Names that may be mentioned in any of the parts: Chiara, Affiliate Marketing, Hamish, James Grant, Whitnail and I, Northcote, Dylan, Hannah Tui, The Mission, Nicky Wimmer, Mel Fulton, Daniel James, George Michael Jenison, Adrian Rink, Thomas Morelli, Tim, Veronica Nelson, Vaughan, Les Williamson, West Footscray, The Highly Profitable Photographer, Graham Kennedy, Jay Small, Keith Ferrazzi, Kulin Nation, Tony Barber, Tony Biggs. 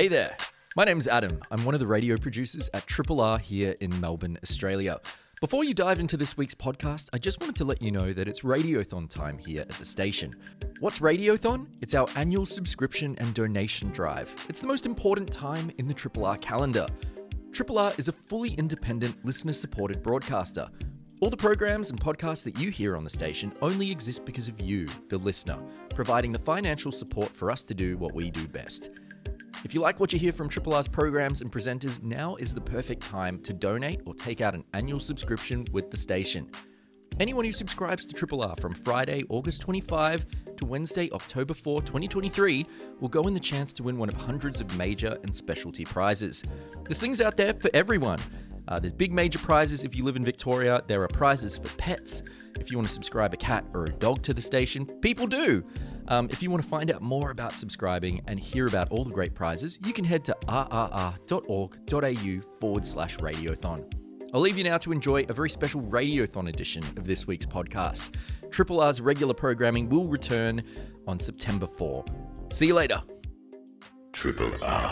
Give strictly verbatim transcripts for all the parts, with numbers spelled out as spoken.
Hey there, my name's Adam. I'm one of the radio producers at Triple R here in Melbourne, Australia. Before you dive into this week's podcast, I just wanted to let you know that it's Radiothon time here at the station. What's Radiothon? It's our annual subscription and donation drive. It's the most important time in the Triple R calendar. Triple R is a fully independent, listener-supported broadcaster. All the programs and podcasts that you hear on the station only exist because of you, the listener, providing the financial support for us to do what we do best. If you like what you hear from Triple R's programs and presenters, now is the perfect time to donate or take out an annual subscription with the station. Anyone who subscribes to Triple R from Friday, August twenty-fifth to Wednesday, October fourth, twenty twenty-three, will go in the chance to win one of hundreds of major and specialty prizes. There's things out there for everyone. Uh, there's big major prizes if you live in Victoria. There are prizes for pets. If you want to subscribe a cat or a dog to the station, people do. Um, if you want to find out more about subscribing and hear about all the great prizes, you can head to rrr.org.au forward slash radiothon. I'll leave you now to enjoy a very special Radiothon edition of this week's podcast. Triple R's regular programming will return on September fourth. See you later. Triple R.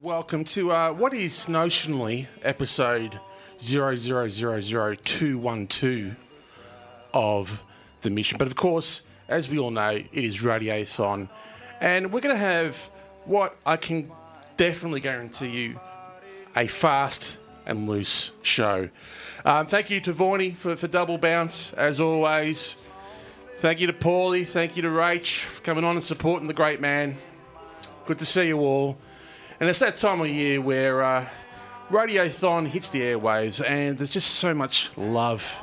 Welcome to uh, what is notionally episode zero zero zero zero two one two of The Mission. But of course, as we all know, it is Radiothon. And we're going to have what I can definitely guarantee you, a fast and loose show. Um, thank you to Vaughny for, for Double Bounce, as always. Thank you to Paulie. Thank you to Rach for coming on and supporting the great man. Good to see you all. And it's that time of year where Uh, Radiothon hits the airwaves, and there's just so much love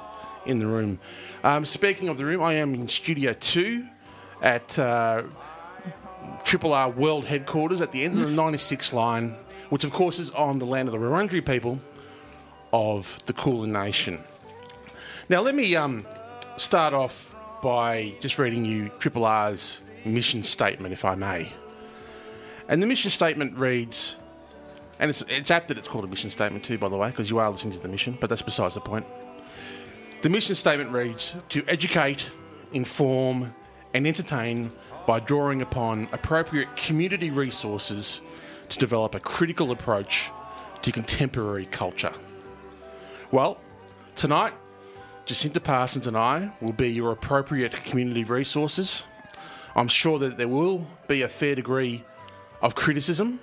in the room. Um, speaking of the room, I am in Studio two at uh, Triple R World Headquarters at the end of the ninety-six line, which, of course, is on the land of the Wurundjeri people of the Kulin Nation. Now, let me um, start off by just reading you Triple R's mission statement, if I may. And the mission statement reads, and it's, it's apt that it's called a mission statement too, by the way, because you are listening to The Mission, but that's besides the point. The mission statement reads, to educate, inform and entertain by drawing upon appropriate community resources to develop a critical approach to contemporary culture. Well, tonight, Jacinta Parsons and I will be your appropriate community resources. I'm sure that there will be a fair degree of criticism,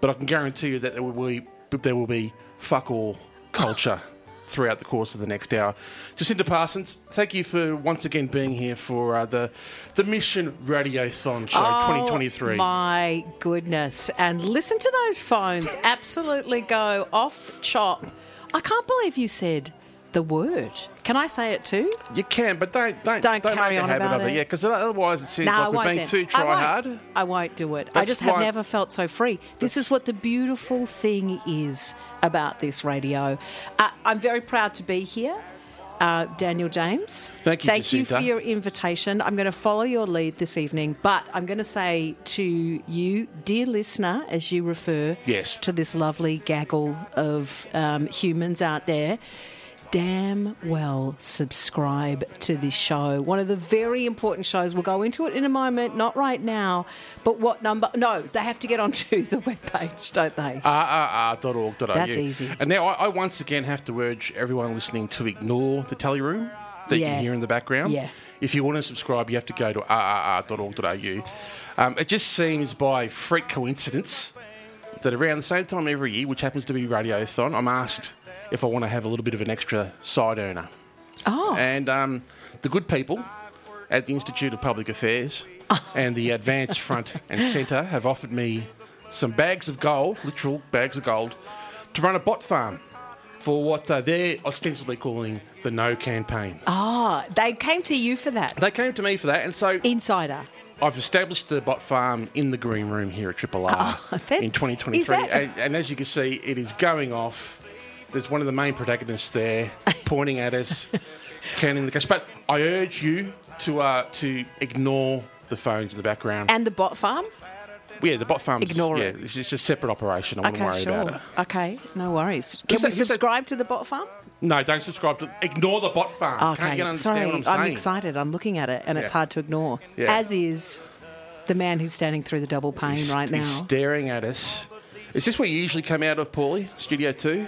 but I can guarantee you that there will be, there will be fuck all culture throughout the course of the next hour. Jacinta Parsons, thank you for once again being here for uh, the the Mission Radiothon Show oh, twenty twenty-three. My goodness. And listen to those phones absolutely go off chop. I can't believe you said the word. Can I say it too? You can, but don't don't don't, don't carry make a on habit about of it. it. Yeah, because otherwise it seems no, like we're being too try I hard. I won't do it. That's I just have never felt so free. This is what the beautiful thing is about this radio. Uh, I'm very proud to be here, uh, Daniel James. Thank you. Thank Jacinta. you for your invitation. I'm going to follow your lead this evening, but I'm going to say to you, dear listener, as you refer yes. to this lovely gaggle of um, humans out there, damn well subscribe to this show. One of the very important shows. We'll go into it in a moment, not right now, but what number? No, they have to get onto the webpage, don't they? R R R dot org dot A U. That's easy. And now I, I once again have to urge everyone listening to ignore the telly room that yeah. you hear in the background. Yeah. If you want to subscribe, you have to go to R R R dot org dot A U. Um, it just seems by freak coincidence that around the same time every year, which happens to be Radiothon, I'm asked if I want to have a little bit of an extra side earner. Oh. And um, the good people at the Institute of Public Affairs oh. and the Advanced Front and Centre have offered me some bags of gold, literal bags of gold, to run a bot farm for what uh, they're ostensibly calling the No Campaign. Oh, they came to you for that? They came to me for that. And so Insider. I've established the bot farm in the green room here at Triple R oh, in twenty twenty-three. That and, and as you can see, it is going off. There's one of the main protagonists there pointing at us, counting the cash. But I urge you to uh, to ignore the phones in the background. And the bot farm? Yeah, the bot farms. Ignore yeah, it. It's just a separate operation. I okay, wouldn't worry sure. about it. Okay, no worries. Can we subscribe to the bot farm? No, don't subscribe to. Ignore the bot farm. Okay. Can't you understand Sorry, what I'm saying? I'm excited. I'm looking at it, and yeah. it's hard to ignore. Yeah. As is the man who's standing through the double pain he's, right now. He's staring at us. Is this where you usually come out of, Paulie? Studio two?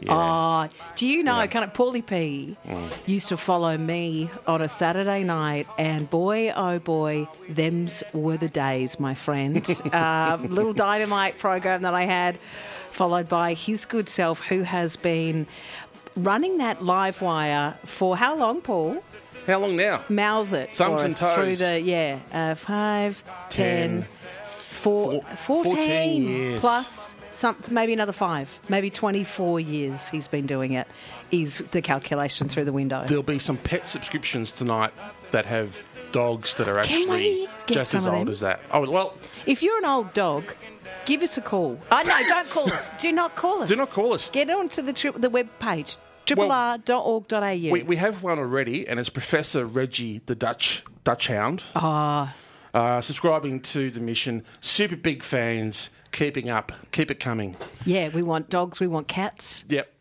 Yeah. Oh, do you know, yeah. kind of Paulie P mm. used to follow me on a Saturday night, and boy, oh boy, thems were the days, my friend. uh, little Dynamite program that I had, followed by his good self, who has been running that live wire for how long, Paul? How long now? Mouth it. Thumbs and toes. Through the, yeah, uh, five, ten, ten four, four, fourteen, fourteen years. Plus. Some, maybe another five, maybe twenty-four years he's been doing it, is the calculation through the window. There'll be some pet subscriptions tonight that have dogs that are actually just as old as that. Oh well, if you're an old dog, give us a call. Oh, no, don't call us. Do not call us. Do not call us. Get onto the, tri- the web page, triple r dot org dot a u. We, we have one already, and it's Professor Reggie the Dutch, Dutch Hound. Ah. Oh. Uh, subscribing to the mission. Super big fans. Keeping up. Keep it coming. Yeah, we want dogs. We want cats. Yep.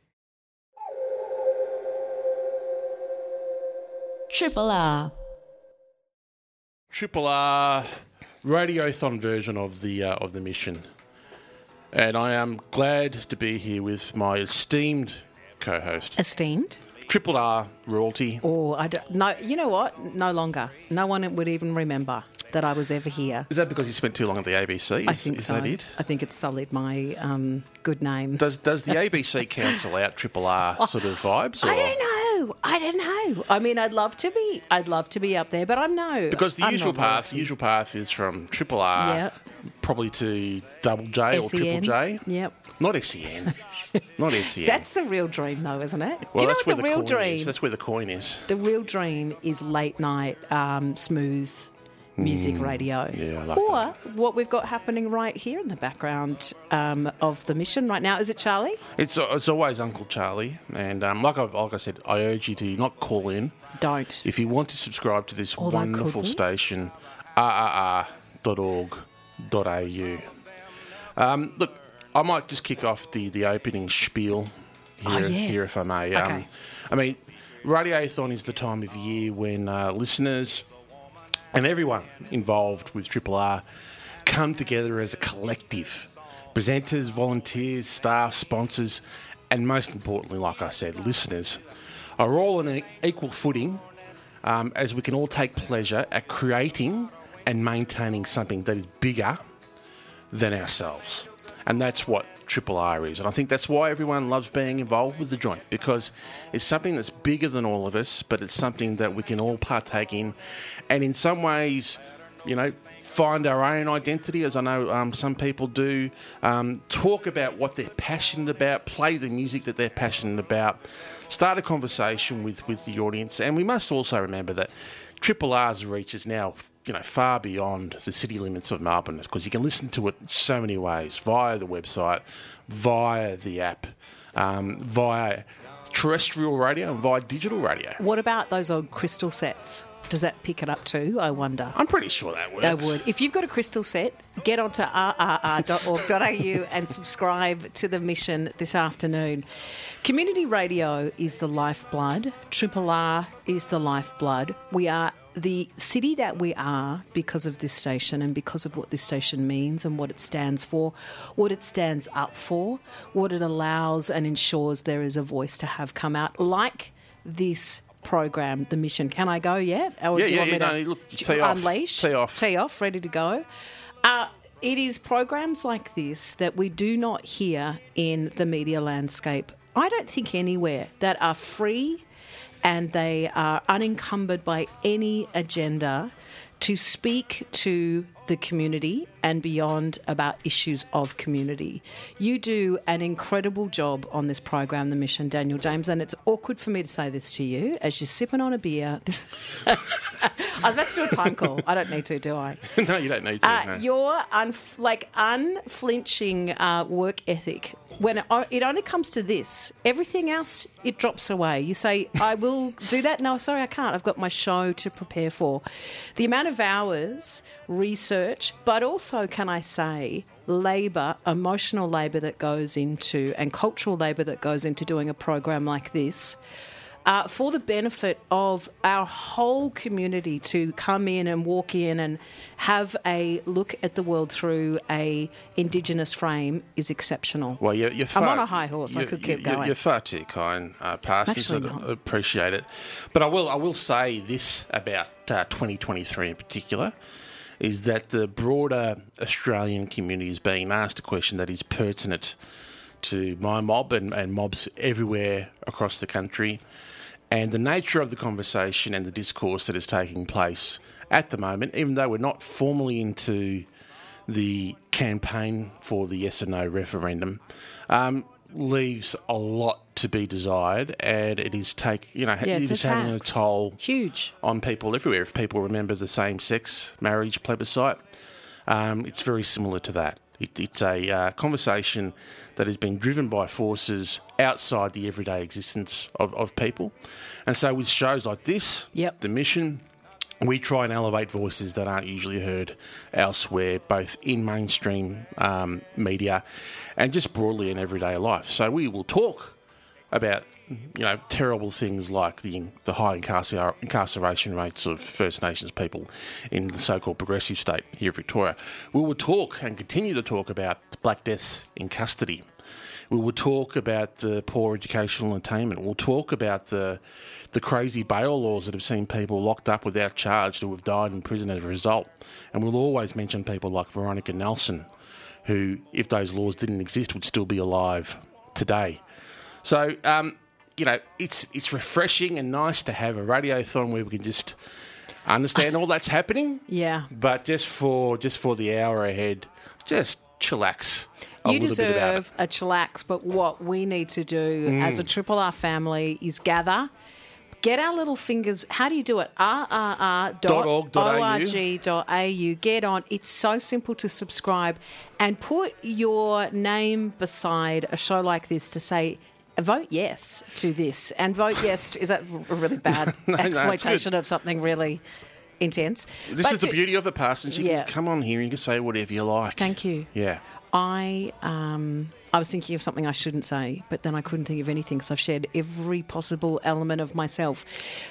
Triple R. Triple R. Radiothon version of the uh, of the mission. And I am glad to be here with my esteemed co-host. Esteemed? Triple R royalty. Oh, I don't, no, you know what? No longer. No one would even remember that I was ever here. Is that because you spent too long at the A B C? Is, I think is so. That it? I think it's sullied my um, good name. Does does the A B C cancel out Triple R oh, sort of vibes? Or? I don't know. I don't know. I mean, I'd love to be. I'd love to be up there, but I'm no. Because the I'm usual path, the usual path is from Triple R, yep. probably to Double J S E N or Triple J. Yep. Not S E N. Not S E N. That's the real dream, though, isn't it? Well, Do you know what the, the real dream is? That's where the coin is. The real dream is late night, um, smooth. Music radio. Yeah, I like or that. What we've got happening right here in the background um, of the mission right now. Is it Charlie? It's it's always Uncle Charlie. And um, like, I've, like I said, I urge you to not call in. Don't. If you want to subscribe to this Although wonderful station, r r r dot org dot a u. Um, look, I might just kick off the, the opening spiel here, oh, yeah. here if I may. Okay. Um, I mean, Radiothon is the time of year when uh, listeners... and everyone involved with Triple R come together as a collective. Presenters, volunteers, staff, sponsors, and most importantly, like I said, listeners, are all on an equal footing um, as we can all take pleasure at creating and maintaining something that is bigger than ourselves. And that's what Triple R is. And I think that's why everyone loves being involved with the joint, because it's something that's bigger than all of us, but it's something that we can all partake in. And in some ways, you know, find our own identity, as I know um, some people do, um, talk about what they're passionate about, play the music that they're passionate about, start a conversation with, with the audience. And we must also remember that Triple R's reach is now, you know, far beyond the city limits of Melbourne, because you can listen to it so many ways, via the website, via the app, um, via terrestrial radio and via digital radio. What about those old crystal sets? Does that pick it up too, I wonder? I'm pretty sure that works. That would. If you've got a crystal set, get onto r r r dot org dot a u and subscribe to the mission this afternoon. Community radio is the lifeblood. Triple R is the lifeblood. We are the city that we are because of this station and because of what this station means and what it stands for, what it stands up for, what it allows and ensures there is a voice to have come out like this program, the mission. Can I go yet? Or yeah, do you yeah, want yeah, me no, to look, tee off, unleash? Tee off. Tee off, ready to go. Uh, it is programs like this that we do not hear in the media landscape, I don't think anywhere, that are free and they are unencumbered by any agenda to speak to the community and beyond about issues of community. You do an incredible job on this program, The Mission, Daniel James, and it's awkward for me to say this to you as you're sipping on a beer. I was about to do a time call. I don't need to, do I? No, you don't need to. Uh, no. Your unf- like unflinching uh, work ethic when it, it only comes to this, everything else, it drops away. You say, I will do that. No, sorry, I can't. I've got my show to prepare for. The amount of hours, research, but also, can I say, labour, emotional labour that goes into, and cultural labour that goes into doing a program like this, uh, for the benefit of our whole community to come in and walk in and have a look at the world through a Indigenous frame is exceptional. Well, you're, you're far, I'm on a high horse. I could keep you're, going. You're far too kind, uh, Parsons. I appreciate it. But I will, I will say this about uh, twenty twenty-three in particular, is that the broader Australian community is being asked a question that is pertinent to my mob and, and mobs everywhere across the country. And the nature of the conversation and the discourse that is taking place at the moment, even though we're not formally into the campaign for the yes or no referendum, um, leaves a lot to be desired, and it is take you know yeah, it is having a toll huge on people everywhere. If people remember the same-sex marriage plebiscite, um, it's very similar to that. It, it's a uh, conversation that has been driven by forces outside the everyday existence of, of people. And so with shows like this, yep. The Mission, we try and elevate voices that aren't usually heard elsewhere, both in mainstream um, media and just broadly in everyday life. So we will talk about, you know, terrible things like the the high incarcer- incarceration rates of First Nations people in the so-called progressive state here in Victoria. We will talk and continue to talk about Black deaths in custody. We will talk about the poor educational attainment. We'll talk about the the crazy bail laws that have seen people locked up without charge who have died in prison as a result. And we'll always mention people like Veronica Nelson, who, if those laws didn't exist, would still be alive today. So, um, you know, it's it's refreshing and nice to have a radiothon where we can just understand all that's happening. Yeah. But just for just for the hour ahead, just chillax a you little bit about it. You deserve a chillax, but what we need to do mm. as a Triple R family is gather, get our little fingers. How do you do it? R R R dot org dot A U. Get on. It's so simple to subscribe and put your name beside a show like this to say, vote yes to this, and vote yes to, is that a really bad no, exploitation no, of something really intense? This but is to, the beauty of it, Parsons. You yeah. can come on here and you can say whatever you like. Thank you. Yeah. I um, I was thinking of something I shouldn't say, but then I couldn't think of anything because I've shared every possible element of myself.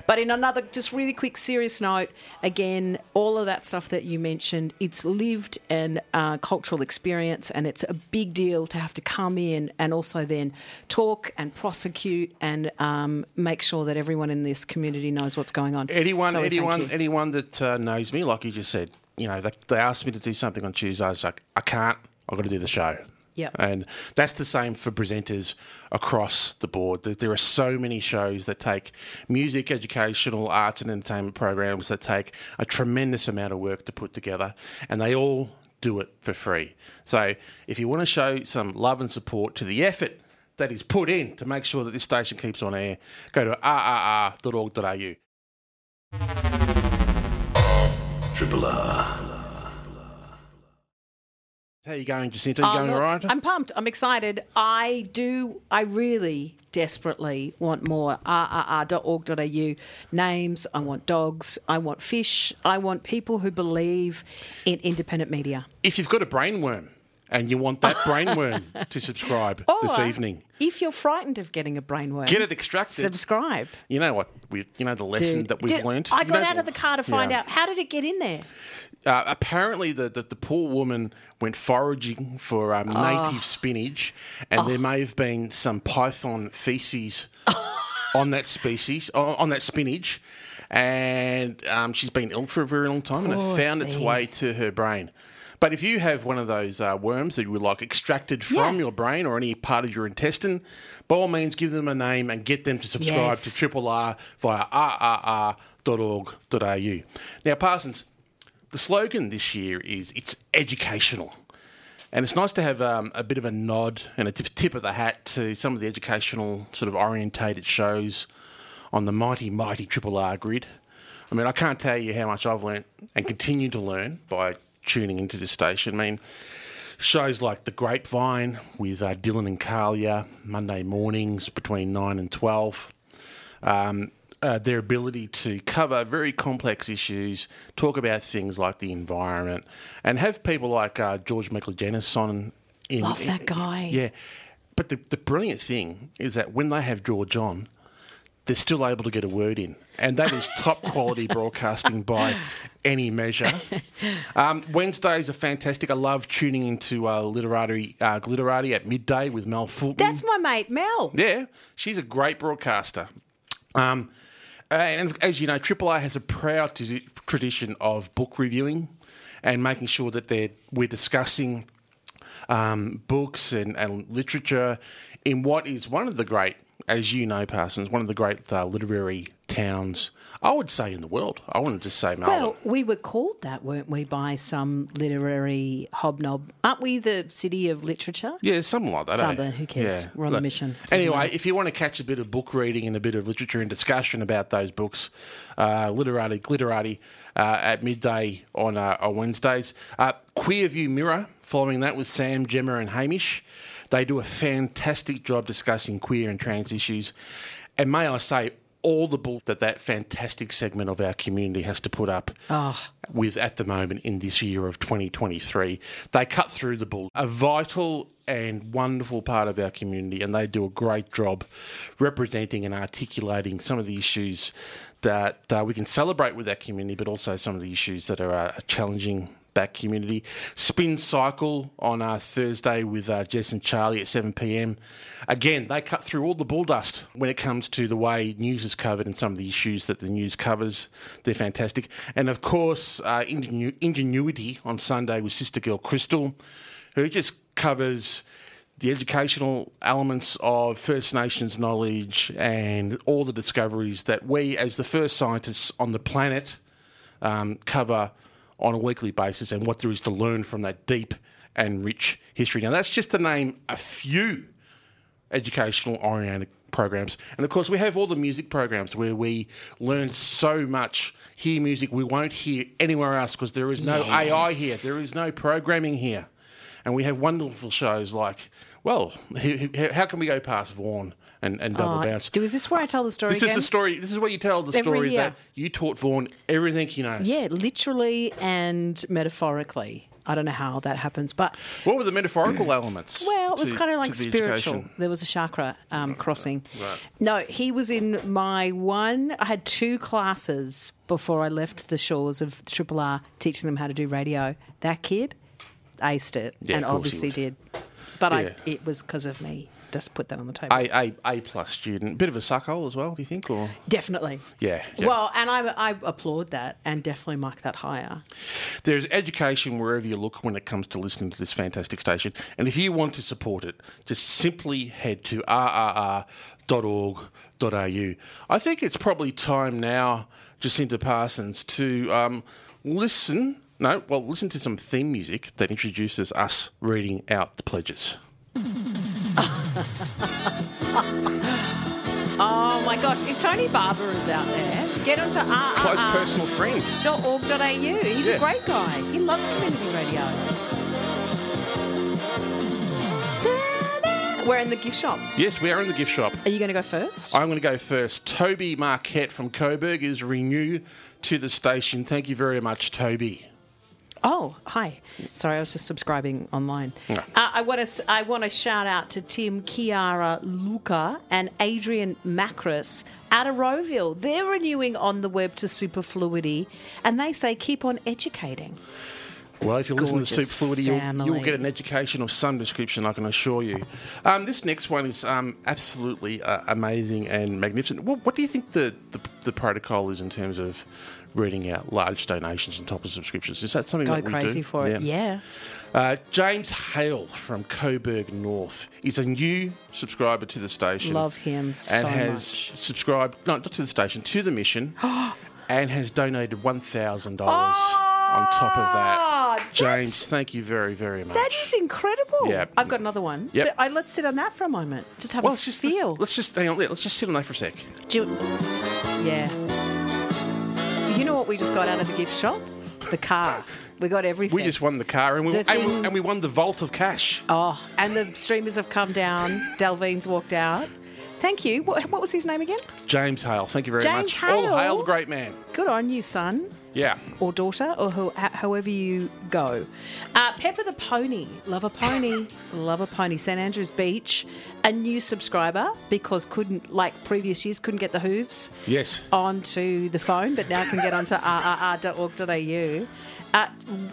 But in another, just really quick, serious note, again, all of that stuff that you mentioned, it's lived and uh, cultural experience, and it's a big deal to have to come in and also then talk and prosecute and um, make sure that everyone in this community knows what's going on. Anyone, so anyone, anyone that uh, knows me, like you just said, you know, they, they asked me to do something on Tuesday. I was like, I can't. I've got to do the show. Yeah. And that's the same for presenters across the board. There are so many shows that take music, educational, arts and entertainment programs that take a tremendous amount of work to put together, and they all do it for free. So if you want to show some love and support to the effort that is put in to make sure that this station keeps on air, go to R R R dot org dot A U. Triple R. How are you going, Jacinta? Are you oh, going look, all right? I'm pumped. I'm excited. I do, I really desperately want more. R R R dot org dot A U. Names. I want dogs. I want fish. I want people who believe in independent media. If you've got a brainworm and you want that brainworm to subscribe or this evening. If you're frightened of getting a brainworm, get it extracted. Subscribe. You know what? We, you know the lesson Dude, that we've learnt? I got you know, out of the car to find yeah. out. How did it get in there? Uh, apparently, the, the, the poor woman went foraging for um, oh. native spinach, and oh. there may have been some python feces on that species, on that spinach, and um, she's been ill for a very long time, poor and it found thing. its way to her brain. But if you have one of those uh, worms that you would like extracted from yeah. your brain or any part of your intestine, by all means, give them a name and get them to subscribe yes. to Triple R via R R R dot org dot A U. Now, Parsons, the slogan this year is it's educational. And it's nice to have um, a bit of a nod and a tip of the hat to some of the educational sort of orientated shows on the mighty, mighty Triple R grid. I mean, I can't tell you how much I've learnt and continue to learn by tuning into this station. I mean, Shows like The Grapevine with uh, Dylan and Kalia, Monday mornings between nine and twelve. Um, uh, their ability to cover very complex issues, talk about things like the environment, and have people like uh, George Michael Jenison. In, Love in, that guy. Yeah. But the, the brilliant thing is that when they have George on, they're still able to get a word in. And that is top quality broadcasting by any measure. Um, Wednesdays are fantastic. I love tuning into uh, Literati, uh, Glitterati at midday with Mel Fulton. That's my mate, Mel. Yeah, she's a great broadcaster. Um, and as you know, Triple R has a proud t- tradition of book reviewing and making sure that they're, we're discussing um, books and, and literature in what is one of the great, as you know, Parsons, one of the great uh, literary towns, I would say, in the world. I wouldn't just say Melbourne. Well, we were called that, weren't we, by some literary hobnob. Aren't we the city of literature? Yeah, something like that. Something, eh? Who cares? Yeah. We're on Look, a mission. Anyway, if you want to catch a bit of book reading and a bit of literature and discussion about those books, uh, Literati, Glitterati uh, at midday on, uh, on Wednesdays. Uh, Queer View Mirror, following that with Sam, Gemma and Hamish. They do a fantastic job discussing queer and trans issues. And may I say, all the bull that that fantastic segment of our community has to put up oh. with at the moment in this year of twenty twenty-three. They cut through the bull. A vital and wonderful part of our community, and they do a great job representing and articulating some of the issues that uh, we can celebrate with our community, but also some of the issues that are uh, challenging that community. Spin Cycle on uh, Thursday with uh, Jess and Charlie at seven p.m. Again, they cut through all the bull dust when it comes to the way news is covered and some of the issues that the news covers. They're fantastic. And, of course, uh, Ingenu- Ingenuity on Sunday with Sister Girl Crystal, who just covers the educational elements of First Nations knowledge and all the discoveries that we, as the first scientists on the planet, um, cover on a weekly basis, and what there is to learn from that deep and rich history. Now, that's just to name a few educational-oriented programs. And, of course, we have all the music programs where we learn so much, hear music we won't hear anywhere else because there is no yes. A I here, there is no programming here. And we have wonderful shows like, well, how can we go past Vaughan? And, and double oh, bounce. Do, is this where I tell the story This again? is the story. This is where you tell the Every story year. that you taught Vaughan everything he knows. Yeah, literally and metaphorically. I don't know how that happens, but what were the metaphorical elements? Well, it was to, kind of like spiritual. The there was a chakra um, crossing. Right. No, he was in my one. I had two classes before I left the shores of Triple R, teaching them how to do radio. That kid aced it, yeah, and obviously did. But yeah. I, it was because of me. Just put that on the table. A, a, a plus student. Bit of a suckhole as well, do you think? Or Definitely. Yeah. yeah. Well, and I, I applaud that and definitely mark that higher. There's education wherever you look when it comes to listening to this fantastic station. And if you want to support it, just simply head to r r r dot org dot a u. I think it's probably time now, Jacinta Parsons, to um, listen... No, well, listen to some theme music that introduces us reading out the pledges. Oh my gosh, if Tony Barber is out there, get onto our close personal friend dot org dot a u. He's yeah. a great guy. He loves community radio. We're in the gift shop. Yes, we are in the gift shop. Are you going to go first? I'm going to go first. Toby Marquette from Coburg is Renew to the station. Thank you very much, Toby. Oh, hi. Sorry, I was just subscribing online. No. Uh, I want to I want to shout out to Tim, Chiara, Luca and Adrian Macris out of Roeville. They're renewing on the web to Superfluidity, and they say keep on educating. Well, if you listen to Superfluidity, you'll, you'll get an education of some description, I can assure you. Um, this next one is um, absolutely uh, amazing and magnificent. What, what do you think the, the, the protocol is in terms of reading out large donations and top of subscriptions? Is that something Go that we do? Go crazy for yeah. it, yeah. Uh, James Hale from Coburg North is a new subscriber to the station. Love him so much. And has much. subscribed, no, not to the station, to the mission, and has donated one thousand dollars oh, on top of that. James, thank you very, very much. That is incredible. Yeah. I've got another one. Yep. But I, let's sit on that for a moment. Just have well, a let's just, feel. Let's, let's just hang on. Let's just sit on that for a sec. Do you, yeah. You know what we just got out of the gift shop? The car. We got everything. We just won the car and we, the and, we and we won the vault of cash. Oh, and the streamers have come down. Delvine's walked out. Thank you. What, what was his name again? James Hale. Thank you very James much. Hale. All hail, great man. Good on you, son. Yeah. Or daughter, or ho- however you go. Uh, Pepper the Pony. Love a pony. Love a pony. Saint Andrews Beach. A new subscriber because couldn't, like previous years, couldn't get the hooves. Yes. Onto the phone, but now can get onto r r r dot org dot a u. Uh,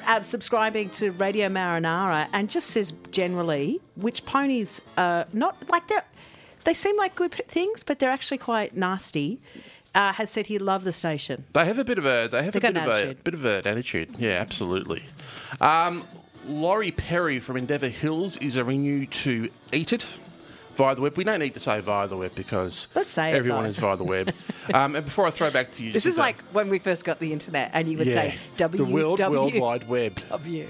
uh, subscribing to Radio Marinara and just says generally, which ponies are not, like they're, they seem like good things, but they're actually quite nasty. Uh, has said he loved the station. They have a bit of a they have they a, bit of a bit of an attitude. Yeah, absolutely. Um, Laurie Perry from Endeavour Hills is urging you to eat it via the web. We don't need to say via the web because Let's say everyone it, is via the web. um, and before I throw back to you, this is like that, when we first got the internet, and you would yeah, say W the World, w, World Wide Web. W.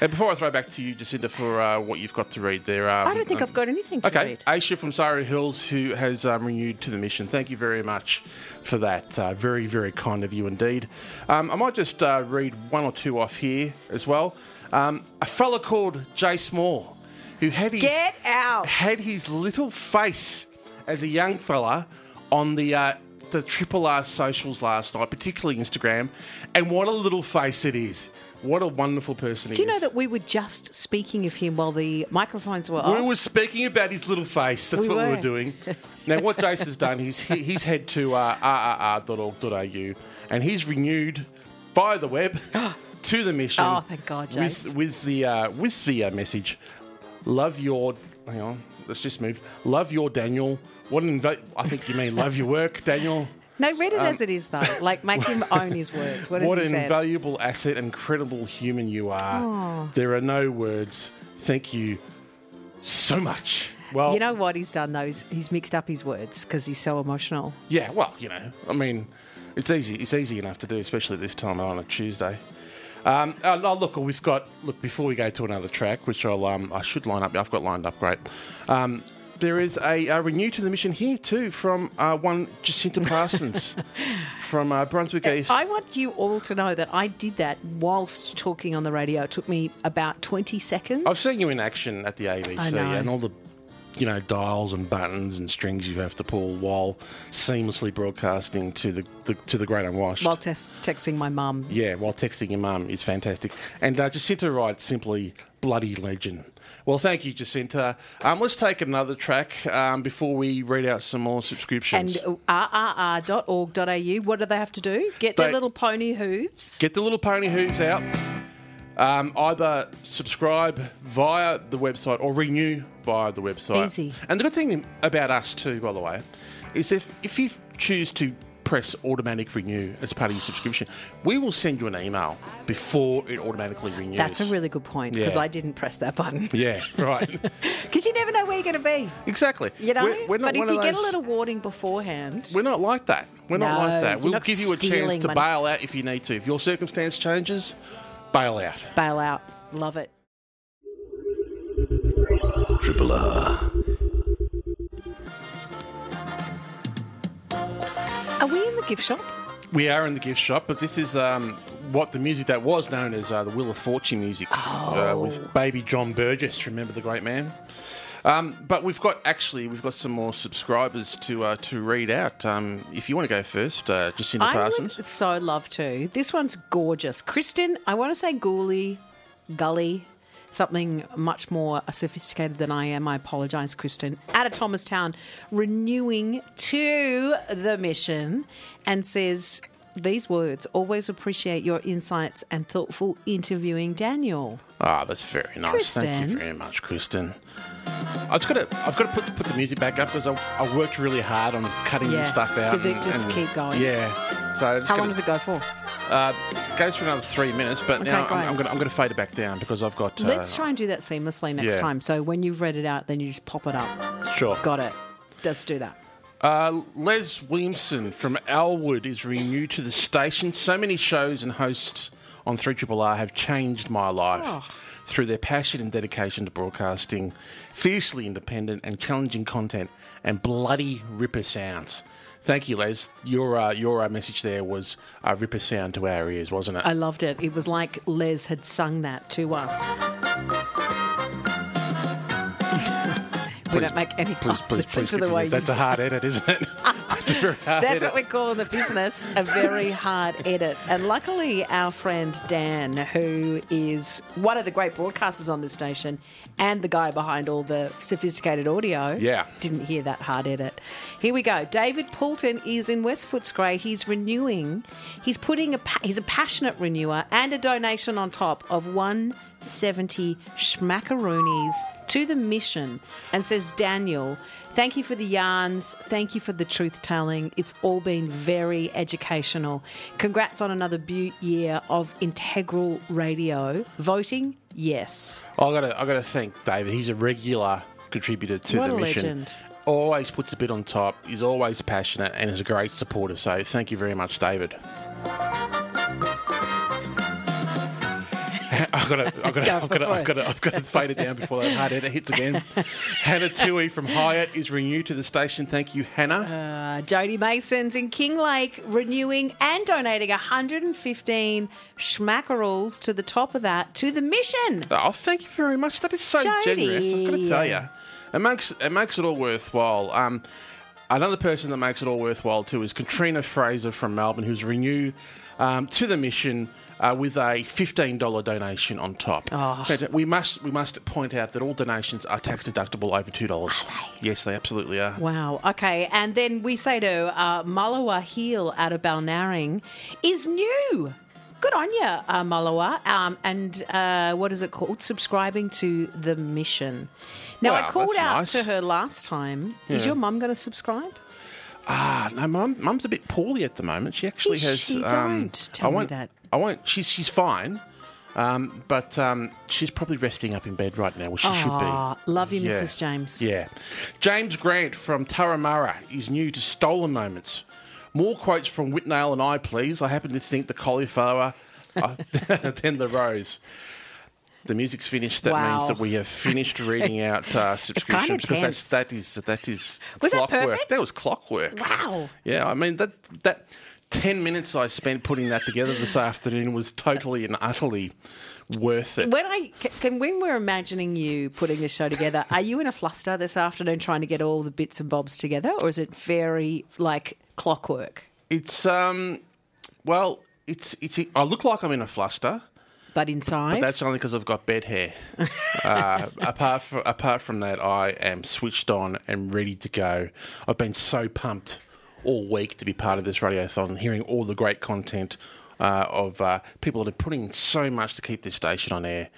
And before I throw back to you, Jacinta, for uh, what you've got to read there, um, I don't think um, I've got anything to okay. read. Okay, Aisha from Sari Hills, who has um, renewed to the mission. Thank you very much for that. Uh, very, very kind of you indeed. Um, I might just uh, read one or two off here as well. Um, a fella called Jay Small, who had his, Get out. had his little face as a young fella on the uh, the Triple R socials last night, particularly Instagram, and what a little face it is. What a wonderful person he is. Do you know that we were just speaking of him while the microphones were on? We off. were speaking about his little face. That's we what were. we were doing. Now, what Jace has done, he's, he's head to uh, r r r dot org dot a u and he's renewed via the web to the mission. Oh, thank God, Jace. With, with the, uh, with the uh, message, love your... Hang on, let's just move. Love your Daniel. What an inv- I think you mean love your work, Daniel. No, read it um, as it is, though. Like, make him own his words. What, what an invaluable asset and credible human you are. Oh. There are no words. Thank you so much. Well, you know what he's done, though? He's, he's mixed up his words because he's so emotional. Yeah, well, you know, I mean, it's easy. It's easy enough to do, especially this time on a Tuesday. Um, oh, no, look, we've got... Look, before we go to another track, which I'll, um, I should line up... I've got lined up, great. Um, there is a, a renew to the mission here, too, from uh, one Jacinta Parsons from uh, Brunswick East. I want you all to know that I did that whilst talking on the radio. It took me about twenty seconds. I've seen you in action at the A B C and all the, you know, dials and buttons and strings you have to pull while seamlessly broadcasting to the, the to the great unwashed. While tes- texting my mum. Yeah, while texting your mum is fantastic. And uh, Jacinta writes simply, bloody legend. Well, thank you, Jacinta. Um, let's take another track um, before we read out some more subscriptions. And r r r dot org dot a u, what do they have to do? Get they, their little pony hooves. Get the little pony hooves out. Um, either subscribe via the website or renew via the website. Easy. And the good thing about us too, by the way, is if, if you choose to press automatic renew as part of your subscription, we will send you an email before it automatically renews. That's a really good point because yeah. I didn't press that button. Yeah, right. Because you never know where you're going to be. Exactly. You know, we're, we're not but if you those... get a little warning beforehand, we're not like that. We're no, not like that. We'll give you a chance to money. bail out if you need to. If your circumstance changes, bail out. Bail out. Love it. Triple R. Are we in the gift shop? We are in the gift shop, but this is um, what the music that was known as uh, the Wheel of Fortune music oh. uh, with Baby John Burgess. Remember the great man? Um, but we've got actually we've got some more subscribers to uh, to read out. Um, if you want to go first, uh, Jacinta Parsons. I would so love to. This one's gorgeous, Kristen. I want to say Gooley, Gully, something much more sophisticated than I am. I apologise, Kristen. Out of Thomastown, renewing to the mission, and says these words: always appreciate your insights and thoughtful interviewing, Daniel. Ah, oh, that's very nice. Kristen. Thank you very much, Kristen. I've just got to, I've got to put, put the music back up because I, I worked really hard on cutting yeah, this stuff out. Does it and, just and, keep going? Yeah. So just how long to, does it go for? Uh, it goes for another three minutes, but okay, now I'm, I'm going I'm to fade it back down because I've got... Uh, Let's try and do that seamlessly next yeah. time. So when you've read it out, then you just pop it up. Sure. Got it. Let's do that. Uh, Les Williamson from Alwood is renewed to the station. So many shows and hosts on three R R R have changed my life. Oh. through their passion and dedication to broadcasting fiercely independent and challenging content and bloody ripper sounds. Thank you, Les. Your uh, your uh, message there was a ripper sound to our ears, wasn't it? I loved it. It was like Les had sung that to us. Please, we don't make any please, please, listen please to the way you That's a hard edit, isn't it? That's a very hard That's edit. What we call in the business a very hard edit. And luckily our friend Dan, who is one of the great broadcasters on this station and the guy behind all the sophisticated audio, yeah. didn't hear that hard edit. Here we go. David Poulton is in West Footscray. He's renewing. He's putting a pa- he's a passionate renewer and a donation on top of one seventy schmackaroonies to the mission, and says, Daniel, thank you for the yarns, thank you for the truth-telling. It's all been very educational. Congrats on another beaut year of integral radio. Voting, yes. I've got to, I've got to thank David. He's a regular contributor to what the mission. Legend. Always puts a bit on top, he's always passionate, and is a great supporter. So thank you very much, David. I've got to, I've got to, I've got to, I've got to, I've got to fade it down before that hard edit hits again. Hannah Tui from Hyatt is renewed to the station. Thank you, Hannah. Uh, Jodie Mason's in Kinglake renewing and donating one hundred fifteen schmackerals to the top of that to the mission. Oh, thank you very much. That is so Jodie. Generous. I've got to tell you, it makes it makes it all worthwhile. Um, another person that makes it all worthwhile too is Katrina Fraser from Melbourne, who's renewed um, to the mission. Uh, with a fifteen dollars donation on top. Oh. We must we must point out that all donations are tax deductible over two dollars. Are they? Yes, they absolutely are. Wow. Okay, and then we say to uh, Malawa Heel out of Balnarring is new. Good on you, uh, Malawa. Um, and uh, what is it called? Subscribing to the mission. Now, wow, I called out nice. to her last time. Yeah. Is your mum going to subscribe? Ah, no, mum. Mum's a bit poorly at the moment. She actually is has. She um, don't tell I me that. I won't. She's she's fine, um, but um, she's probably resting up in bed right now. Well, she oh, should be. Love you, yeah. Missus James. Yeah, James Grant from Taramara is new to Stolen Moments. More quotes from Whitnail and I, please. I happen to think the cauliflower uh, than the rose. The music's finished. That wow. means that we have finished reading out uh, subscriptions. It's kind of tense. That is that is was clockwork. That perfect? That was clockwork. Wow. Yeah, I mean that that ten minutes I spent putting that together this afternoon was totally and utterly worth it. When I can, when we're imagining you putting this show together, are you in a fluster this afternoon trying to get all the bits and bobs together, or is it very like clockwork? It's um, well, it's it's. I look like I'm in a fluster. But inside? But that's only because I've got bed hair. uh, apart, from, apart from that, I am switched on and ready to go. I've been so pumped all week to be part of this radiothon, hearing all the great content uh, of uh, people that are putting in so much to keep this station on air.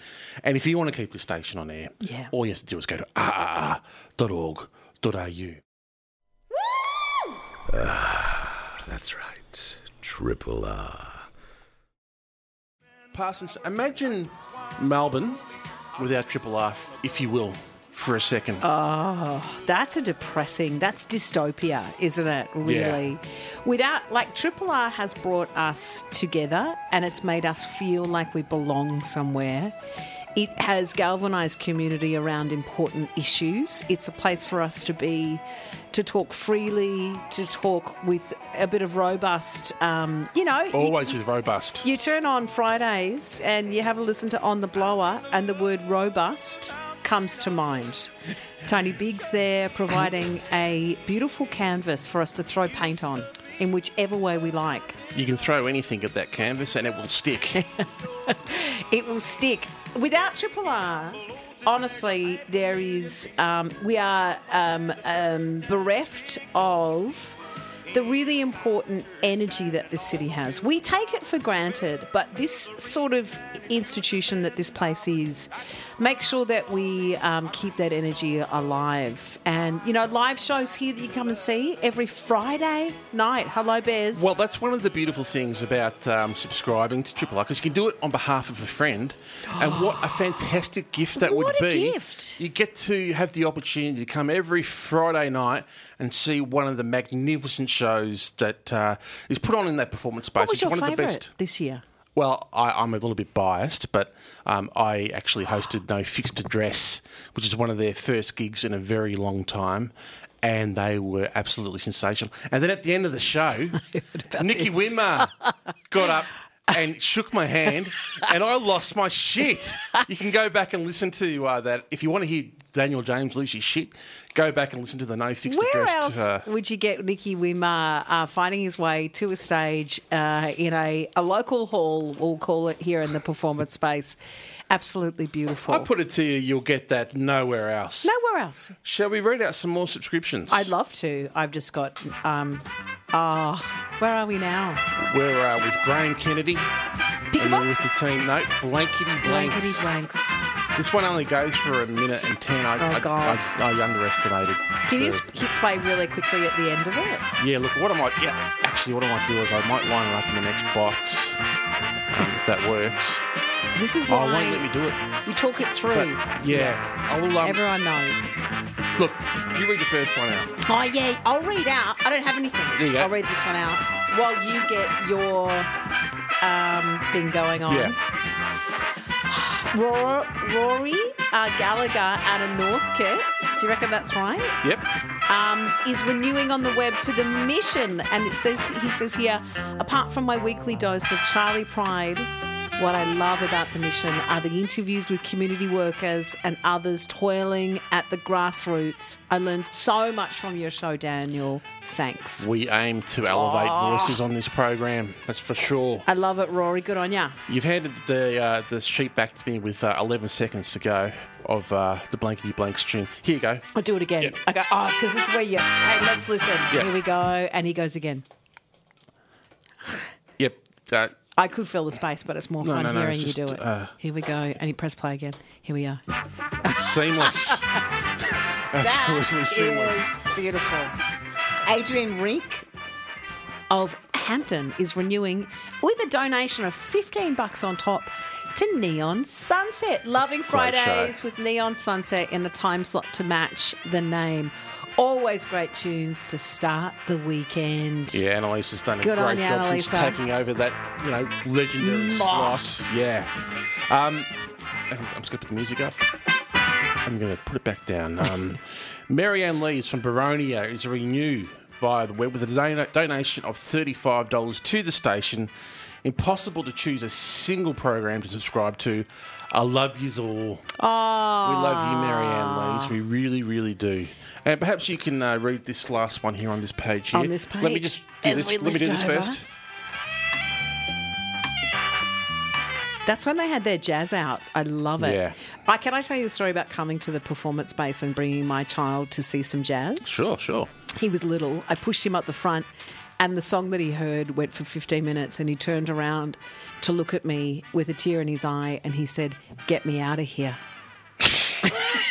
And if you want to keep this station on air, yeah. all you have to do is go to r r r dot org dot a u. Woo! Ah, that's right. Triple R. Parsons, imagine Melbourne without Triple R, if you will, for a second. Oh, that's a depressing, that's dystopia, isn't it, really? Yeah. Without, like, Triple R has brought us together and it's made us feel like we belong somewhere. It has galvanised community around important issues. It's a place for us to be, to talk freely, to talk with a bit of robust, um, you know. Always you, with robust. You turn on Fridays and you have a listen to On the Blower and the word robust comes to mind. Tony Biggs there providing a beautiful canvas for us to throw paint on in whichever way we like. You can throw anything at that canvas and it will stick. It will stick. Without Triple R, honestly, there is um, we are um, um, bereft of the really important energy that this city has. We take it for granted, but this sort of institution that this place is makes sure that we um, keep that energy alive. And, you know, live shows here that you come and see every Friday night. Hello, Bears. Well, that's one of the beautiful things about um, subscribing to Triple R, because you can do it on behalf of a friend. And what a fantastic gift that what would be. What a gift. You get to have the opportunity to come every Friday night and see one of the magnificent shows that uh, is put on in that performance space. What was your favourite this year? Well, I, I'm a little bit biased, but um, I actually hosted No Fixed Address, which is one of their first gigs in a very long time, and they were absolutely sensational. And then at the end of the show, Nicky Wimmer got up and shook my hand, and I lost my shit. You can go back and listen to uh, that. If you want to hear Daniel James lose his shit, go back and listen to the No Fixed Address to her. Where else would you get Nicky Wimmer uh, finding his way to a stage uh, in a, a local hall, we'll call it, here in the performance space? Absolutely beautiful. I put it to you, you'll get that nowhere else. Nowhere else. Shall we read out some more subscriptions? I'd love to. I've just got... Um, oh, where are we now? We're uh, with Graham Kennedy. Pick a box. And we're with the team. No, Blankety Blanks. Blankety Blanks. This one only goes for a minute and ten. I, oh, God. I, I, I underestimated. Can the... you just hit play really quickly at the end of it? Yeah, look, what I might... Yeah, actually, what I might do is I might line it up in the next box, um, if that works. This is why oh, I won't let me do it. You talk it through. But, yeah, yeah. I will. Um, Everyone knows. Look, you read the first one out. Oh yeah, I'll read out. I don't have anything. There you go. I'll read this one out while you get your um, thing going on. Yeah. Rory, Rory uh, Gallagher out of Northcote. Do you reckon that's right? Yep. Um, is renewing on the web to the mission, and it says he says here, apart from my weekly dose of Charlie Pride, what I love about the mission are the interviews with community workers and others toiling at the grassroots. I learned so much from your show, Daniel. Thanks. We aim to elevate oh. voices on this program. That's for sure. I love it, Rory. Good on ya. You've handed the uh, the sheet back to me with uh, eleven seconds to go of uh, the Blankety Blanks tune. Here you go. I'll do it again. Yep. I go, oh, because this is where you... Hey, let's listen. Yep. Here we go. And he goes again. Yep. Uh, I could fill the space, but it's more no, fun no, no, hearing just, you do it. Uh, Here we go. And you press play again. Here we are. Seamless. Absolutely that seamless. Is beautiful. Adrian Rink of Hampton is renewing with a donation of fifteen bucks on top to Neon Sunset. Loving Fridays with Neon Sunset in a time slot to match the name. Always great tunes to start the weekend. Yeah, Annalise has done a Good great you, job Annalisa. Since taking over that, you know, legendary Moth. slot. Yeah. Um, I'm just going to put the music up. I'm going to put it back down. Um, Marianne Lees from Baronia is renewed via the web with a don- donation of thirty-five dollars to the station. Impossible to choose a single program to subscribe to. I love yous all. Aww. We love you, Marianne Lees. We really, really do. And perhaps you can uh, read this last one here on this page here. On this page. Let me just do this. Let me do this over. first. That's when they had their jazz out. I love it. Yeah. I, can I tell you a story about coming to the performance space and bringing my child to see some jazz? Sure, sure. He was little. I pushed him up the front. And the song that he heard went for fifteen minutes and he turned around to look at me with a tear in his eye and he said, "Get me out of here."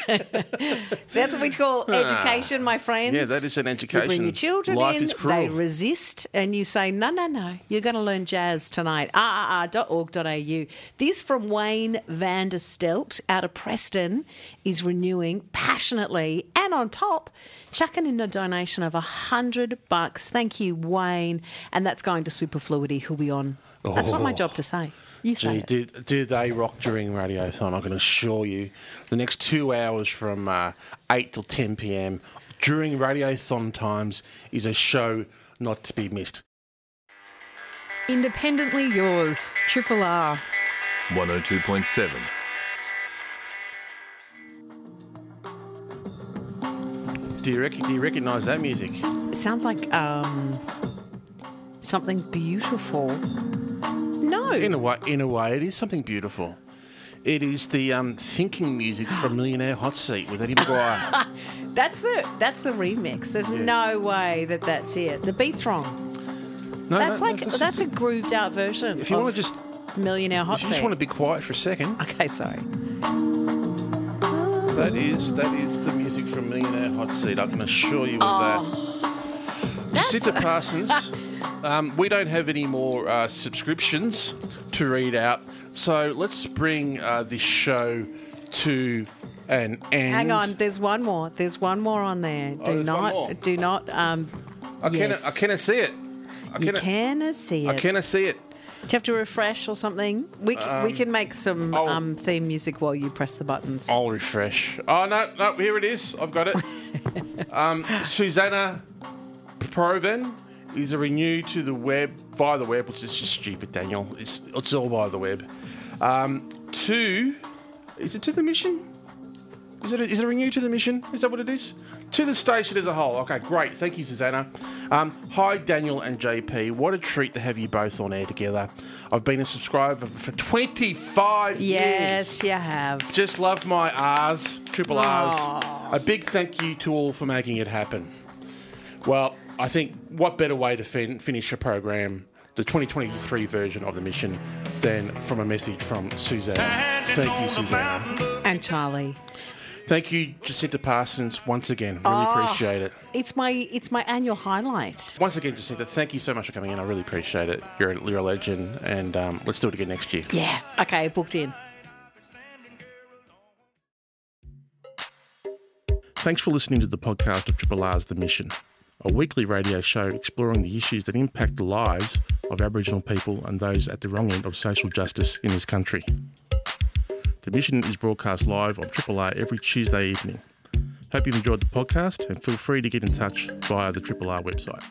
That's what we call education, my friends. Yeah, that is an education. You bring your children Life in, is cruel. They resist, and you say, no, no, no, you're going to learn jazz tonight. r r r dot org dot a u. This from Wayne van der Stelt out of Preston is renewing passionately, and on top, chucking in a donation of one hundred bucks. Thank you, Wayne. And that's going to Superfluidity, who'll be on. Oh. That's not my job to say. You say Gee, do, do they rock during Radiothon? I can assure you. The next two hours from uh, eight till ten p m during Radiothon times is a show not to be missed. Independently yours, Triple R. one oh two point seven. Do you, rec- do you recognise that music? It sounds like um, something beautiful. No. In a way, in a way, it is something beautiful. It is the um, thinking music from Millionaire Hot Seat with Eddie McGuire. That's the that's the remix. There's yeah. no way that that's it. The beat's wrong. No, that's no, like no, that's, that's a grooved out version. If you want to just Millionaire Hot Seat, if you just want to be quiet for a second. Okay, sorry. That is that is the music from Millionaire Hot Seat. I can assure you of oh, that. Jacinta Parsons. Um, we don't have any more uh, subscriptions to read out, so let's bring uh, this show to an end. Hang on, there's one more. There's one more on there. Do oh, not, do not. Um, I yes. can, I can see it. I you can see it. I can see it. Do you have to refresh or something? We c- um, we can make some um, theme music while you press the buttons. I'll refresh. Oh, no, no, here it is. I've got it. um, Susanna Proven is a renew to the web, via the web, which is just stupid, Daniel. It's, it's all via the web. Um, to, is it to the mission? Is it, a, is it a renew to the mission? Is that what it is? To the station as a whole. Okay, great. Thank you, Susanna. Um, Hi, Daniel and J P. What a treat to have you both on air together. I've been a subscriber for twenty-five yes, years. Yes, you have. Just love my R's, triple R's. Aww. A big thank you to all for making it happen. Well, I think what better way to fin- finish a program, the twenty twenty-three version of the mission, than from a message from Susanna. Thank you, Susanna. And Charlie. Thank you, Jacinta Parsons, once again. Really oh, appreciate it. It's my it's my annual highlight. Once again, Jacinta, thank you so much for coming in. I really appreciate it. You're a, you're a legend, and um, let's do it again next year. Yeah. Okay, booked in. Thanks for listening to the podcast of Triple R's The Mission, a weekly radio show exploring the issues that impact the lives of Aboriginal people and those at the wrong end of social justice in this country. The Mission is broadcast live on Triple R every Tuesday evening. Hope you've enjoyed the podcast and feel free to get in touch via the Triple R website.